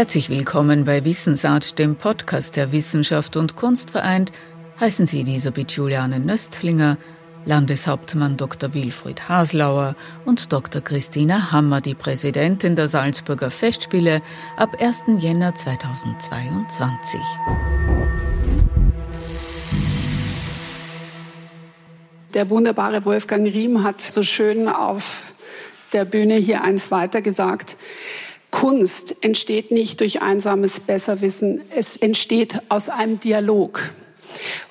Herzlich willkommen bei Wissensart, dem Podcast der Wissenschaft und Kunst vereint. Heißen Sie Elisabeth Juliane Nöstlinger, Landeshauptmann Dr. Wilfried Haslauer und Dr. Kristina Hammer, die Präsidentin der Salzburger Festspiele, ab 1. Jänner 2022. Der wunderbare Wolfgang Rihm hat so schön auf der Bühne hier eins weiter gesagt: Kunst entsteht nicht durch einsames Besserwissen, es entsteht aus einem Dialog.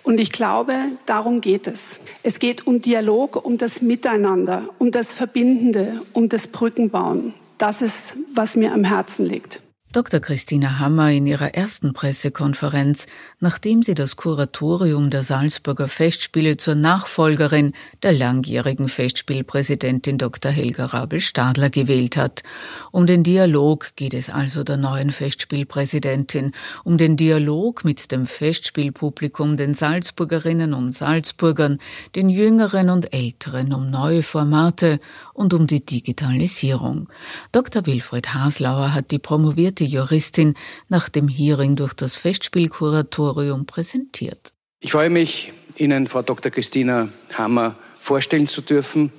Und ich glaube, darum geht es. Es geht um Dialog, um das Miteinander, um das Verbindende, um das Brückenbauen. Das ist, was mir am Herzen liegt. Dr. Kristina Hammer in ihrer ersten Pressekonferenz, nachdem sie das Kuratorium der Salzburger Festspiele zur Nachfolgerin der langjährigen Festspielpräsidentin Dr. Helga Rabl-Stadler gewählt hat. Um den Dialog geht es also der neuen Festspielpräsidentin, um den Dialog mit dem Festspielpublikum, den Salzburgerinnen und Salzburgern, den Jüngeren und Älteren, um neue Formate und um die Digitalisierung. Dr. Wilfried Haslauer hat die promovierte Juristin nach dem Hearing durch das Festspielkuratorium präsentiert. Ich freue mich, Ihnen Frau Dr. Kristina Hammer vorstellen zu dürfen.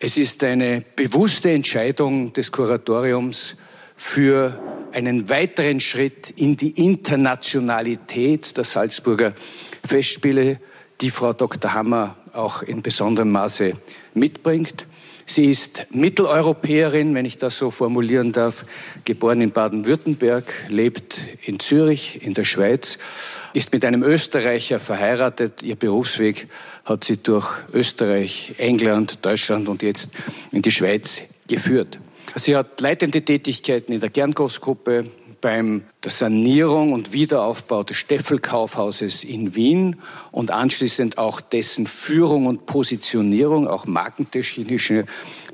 Es ist eine bewusste Entscheidung des Kuratoriums für einen weiteren Schritt in die Internationalität der Salzburger Festspiele, die Frau Dr. Hammer auch in besonderem Maße mitbringt. Sie ist Mitteleuropäerin, wenn ich das so formulieren darf, geboren in Baden-Württemberg, lebt in Zürich, in der Schweiz, ist mit einem Österreicher verheiratet. Ihr Berufsweg hat sie durch Österreich, England, Deutschland und jetzt in die Schweiz geführt. Sie hat leitende Tätigkeiten in der Gerngroß-Gruppe, bei der Sanierung und Wiederaufbau des Steffel-Kaufhauses in Wien und anschließend auch dessen Führung und Positionierung, auch markentechnische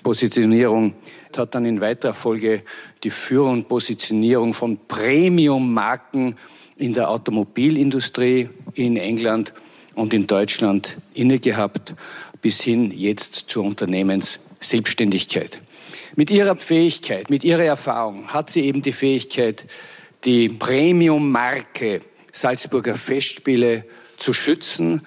Positionierung, hat dann in weiterer Folge die Führung und Positionierung von Premium-Marken in der Automobilindustrie in England und in Deutschland inne gehabt, bis hin jetzt zur Unternehmensselbstständigkeit. Mit ihrer Fähigkeit, mit ihrer Erfahrung hat sie eben die Fähigkeit, die Premium-Marke Salzburger Festspiele zu schützen,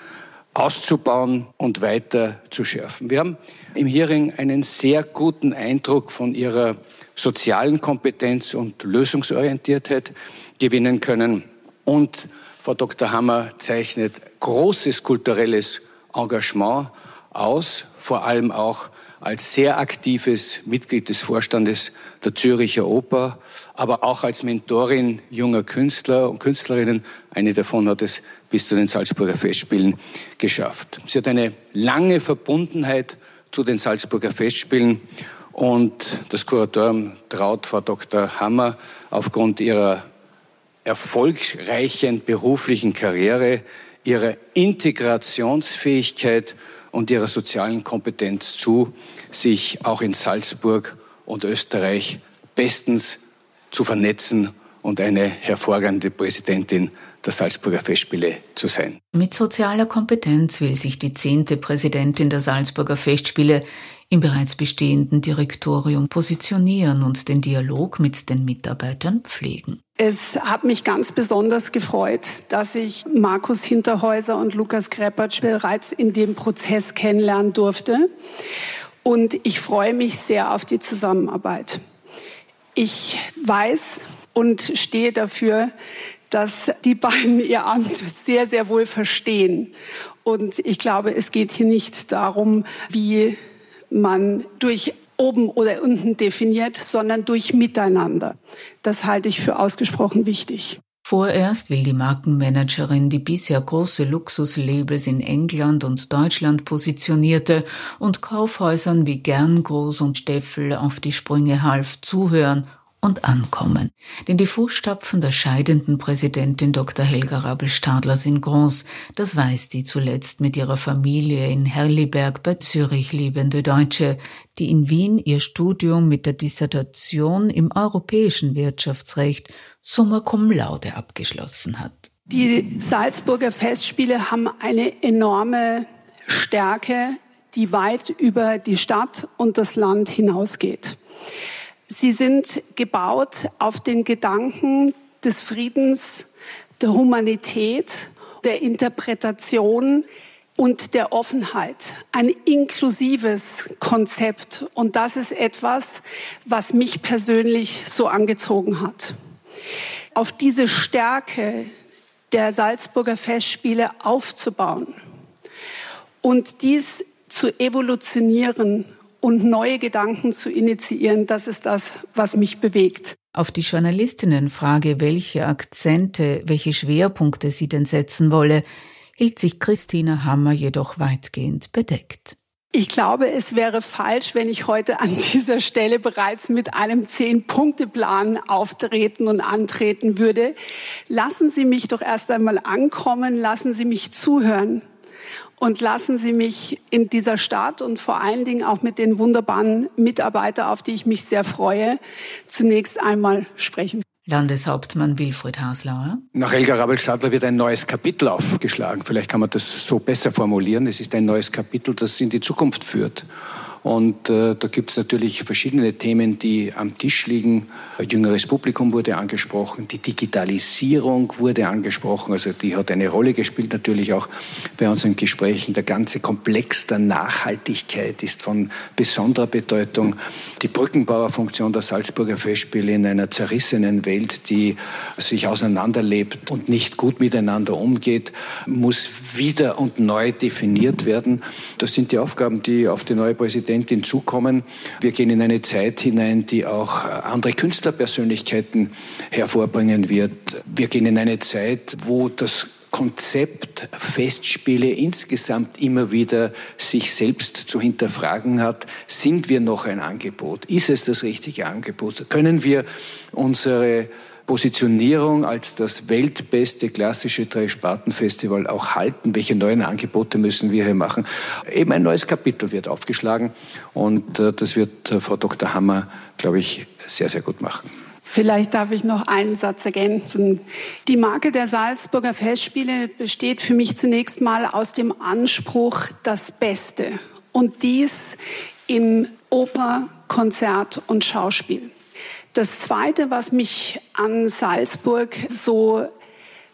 auszubauen und weiter zu schärfen. Wir haben im Hearing einen sehr guten Eindruck von ihrer sozialen Kompetenz und Lösungsorientiertheit gewinnen können. Und Frau Dr. Hammer zeichnet großes kulturelles Engagement aus, vor allem auch als sehr aktives Mitglied des Vorstandes der Züricher Oper, aber auch als Mentorin junger Künstler und Künstlerinnen. Eine davon hat es bis zu den Salzburger Festspielen geschafft. Sie hat eine lange Verbundenheit zu den Salzburger Festspielen und das Kuratorium traut Frau Dr. Hammer aufgrund ihrer erfolgreichen beruflichen Karriere, ihrer Integrationsfähigkeit und ihrer sozialen Kompetenz zu, sich auch in Salzburg und Österreich bestens zu vernetzen und eine hervorragende Präsidentin der Salzburger Festspiele zu sein. Mit sozialer Kompetenz will sich die 10. Präsidentin der Salzburger Festspiele im bereits bestehenden Direktorium positionieren und den Dialog mit den Mitarbeitern pflegen. Es hat mich ganz besonders gefreut, dass ich Markus Hinterhäuser und Lukas Krepertsch bereits in dem Prozess kennenlernen durfte. Und ich freue mich sehr auf die Zusammenarbeit. Ich weiß und stehe dafür, dass die beiden ihr Amt sehr, sehr wohl verstehen. Und ich glaube, es geht hier nicht darum, wie man durch oben oder unten definiert, sondern durch Miteinander. Das halte ich für ausgesprochen wichtig. Vorerst will die Markenmanagerin die bisher große Luxuslabels in England und Deutschland positionierte und Kaufhäusern wie Gerngroß und Steffel auf die Sprünge half, zuhören und ankommen. Denn die Fußstapfen der scheidenden Präsidentin Dr. Helga Rabl-Stadler sind groß. Das weiß die zuletzt mit ihrer Familie in Herrliberg bei Zürich lebende Deutsche, die in Wien ihr Studium mit der Dissertation im europäischen Wirtschaftsrecht summa cum laude abgeschlossen hat. Die Salzburger Festspiele haben eine enorme Stärke, die weit über die Stadt und das Land hinausgeht. Sie sind gebaut auf den Gedanken des Friedens, der Humanität, der Interpretation und der Offenheit. Ein inklusives Konzept. Und das ist etwas, was mich persönlich so angezogen hat. Auf diese Stärke der Salzburger Festspiele aufzubauen und dies zu evolutionieren und neue Gedanken zu initiieren, das ist das, was mich bewegt. Auf die Journalistinnenfrage, welche Akzente, welche Schwerpunkte sie denn setzen wolle, hielt sich Kristina Hammer jedoch weitgehend bedeckt. Ich glaube, es wäre falsch, wenn ich heute an dieser Stelle bereits mit einem 10-Punkte-Plan auftreten und antreten würde. Lassen Sie mich doch erst einmal ankommen, lassen Sie mich zuhören und lassen Sie mich in dieser Stadt und vor allen Dingen auch mit den wunderbaren Mitarbeitern, auf die ich mich sehr freue, zunächst einmal sprechen. Landeshauptmann Wilfried Haslauer. Nach Helga Rabl-Stadler wird ein neues Kapitel aufgeschlagen. Vielleicht kann man das so besser formulieren. Es ist ein neues Kapitel, das in die Zukunft führt. Und da gibt es natürlich verschiedene Themen, die am Tisch liegen. Jüngeres Publikum wurde angesprochen, die Digitalisierung wurde angesprochen. Also die hat eine Rolle gespielt natürlich auch bei unseren Gesprächen. Der ganze Komplex der Nachhaltigkeit ist von besonderer Bedeutung. Die Brückenbauerfunktion der Salzburger Festspiele in einer zerrissenen Welt, die sich auseinanderlebt und nicht gut miteinander umgeht, muss wieder und neu definiert werden. Das sind die Aufgaben, die auf die neue Präsidentin hinzukommen. Wir gehen in eine Zeit hinein, die auch andere Künstlerpersönlichkeiten hervorbringen wird. Wir gehen in eine Zeit, wo das Konzept Festspiele insgesamt immer wieder sich selbst zu hinterfragen hat. Sind wir noch ein Angebot? Ist es das richtige Angebot? Können wir unsere Positionierung als das weltbeste klassische Dreispartenfestival auch halten? Welche neuen Angebote müssen wir hier machen? Eben ein neues Kapitel wird aufgeschlagen und das wird Frau Dr. Hammer, glaube ich, sehr, sehr gut machen. Vielleicht darf ich noch einen Satz ergänzen. Die Marke der Salzburger Festspiele besteht für mich zunächst mal aus dem Anspruch, das Beste. Und dies im Oper, Konzert und Schauspiel. Das Zweite, was mich an Salzburg so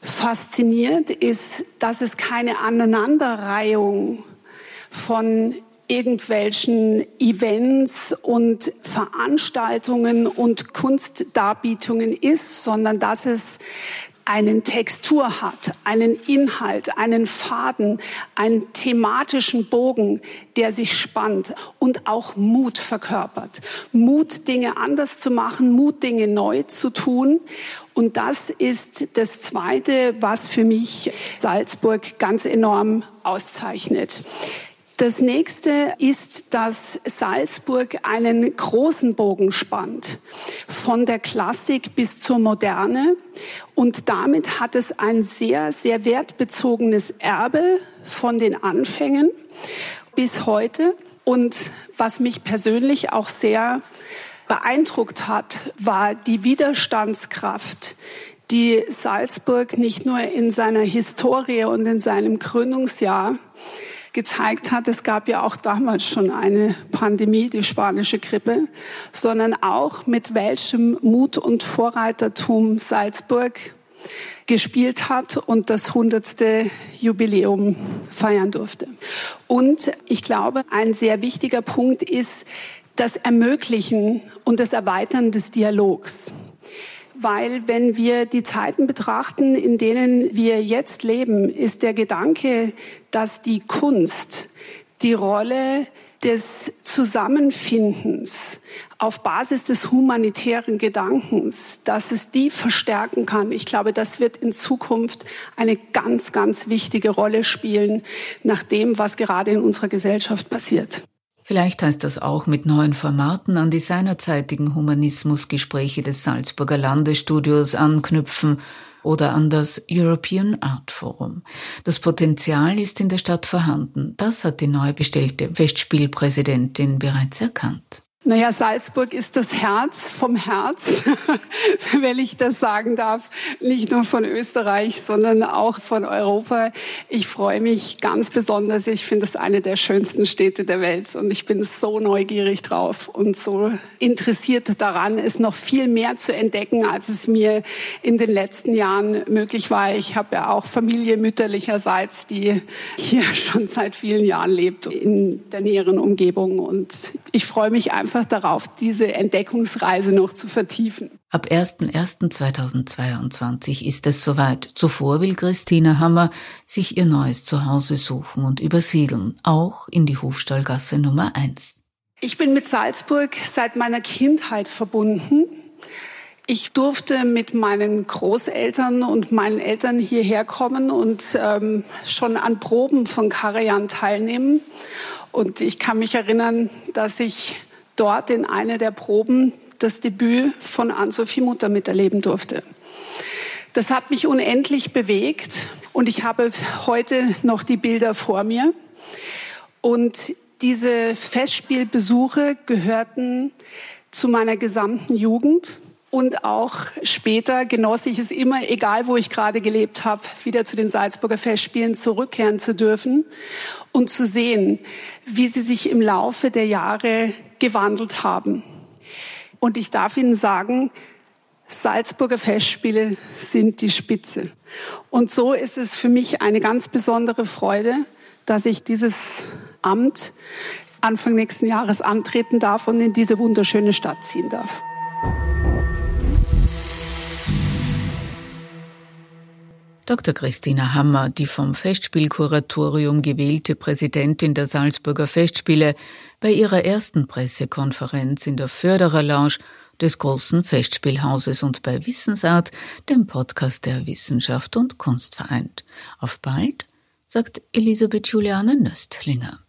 fasziniert, ist, dass es keine Aneinanderreihung von irgendwelchen Events und Veranstaltungen und Kunstdarbietungen ist, sondern dass es einen Textur hat, einen Inhalt, einen Faden, einen thematischen Bogen, der sich spannt und auch Mut verkörpert. Mut, Dinge anders zu machen, Mut, Dinge neu zu tun. Und das ist das Zweite, was für mich Salzburg ganz enorm auszeichnet. Das Nächste ist, dass Salzburg einen großen Bogen spannt, von der Klassik bis zur Moderne. Und damit hat es ein sehr, sehr wertbezogenes Erbe von den Anfängen bis heute. Und was mich persönlich auch sehr beeindruckt hat, war die Widerstandskraft, die Salzburg nicht nur in seiner Historie und in seinem Gründungsjahr gezeigt hat, es gab ja auch damals schon eine Pandemie, die spanische Grippe, sondern auch mit welchem Mut und Vorreitertum Salzburg gespielt hat und das 100. Jubiläum feiern durfte. Und ich glaube, ein sehr wichtiger Punkt ist das Ermöglichen und das Erweitern des Dialogs. Weil wenn wir die Zeiten betrachten, in denen wir jetzt leben, ist der Gedanke, dass die Kunst die Rolle des Zusammenfindens auf Basis des humanitären Gedankens, dass es die verstärken kann. Ich glaube, das wird in Zukunft eine ganz, ganz wichtige Rolle spielen, nach dem, was gerade in unserer Gesellschaft passiert. Vielleicht heißt das auch, mit neuen Formaten an die seinerzeitigen Humanismusgespräche des Salzburger Landesstudios anknüpfen oder an das European Art Forum. Das Potenzial ist in der Stadt vorhanden. Das hat die neu bestellte Festspielpräsidentin bereits erkannt. Naja, Salzburg ist das Herz vom Herz, wenn ich das sagen darf, nicht nur von Österreich, sondern auch von Europa. Ich freue mich ganz besonders, ich finde es eine der schönsten Städte der Welt und ich bin so neugierig drauf und so interessiert daran, es noch viel mehr zu entdecken, als es mir in den letzten Jahren möglich war. Ich habe ja auch Familie mütterlicherseits, die hier schon seit vielen Jahren lebt, in der näheren Umgebung und ich freue mich einfach darauf, diese Entdeckungsreise noch zu vertiefen. Ab 01.01.2022 ist es soweit. Zuvor will Kristina Hammer sich ihr neues Zuhause suchen und übersiedeln, auch in die Hofstallgasse Nummer 1. Ich bin mit Salzburg seit meiner Kindheit verbunden. Ich durfte mit meinen Großeltern und meinen Eltern hierher kommen und schon an Proben von Karajan teilnehmen. Und ich kann mich erinnern, dass ich dort in einer der Proben das Debüt von Anne-Sophie Mutter miterleben durfte. Das hat mich unendlich bewegt und ich habe heute noch die Bilder vor mir. Und diese Festspielbesuche gehörten zu meiner gesamten Jugend. Und auch später genoss ich es immer, egal wo ich gerade gelebt habe, wieder zu den Salzburger Festspielen zurückkehren zu dürfen und zu sehen, wie sie sich im Laufe der Jahre gewandelt haben. Und ich darf Ihnen sagen, Salzburger Festspiele sind die Spitze. Und so ist es für mich eine ganz besondere Freude, dass ich dieses Amt Anfang nächsten Jahres antreten darf und in diese wunderschöne Stadt ziehen darf. Dr. Kristina Hammer, die vom Festspielkuratorium gewählte Präsidentin der Salzburger Festspiele, bei ihrer ersten Pressekonferenz in der Fördererlounge des großen Festspielhauses und bei Wissensart, dem Podcast der Wissenschaft und Kunst vereint. Auf bald, sagt Elisabeth Juliane Nöstlinger.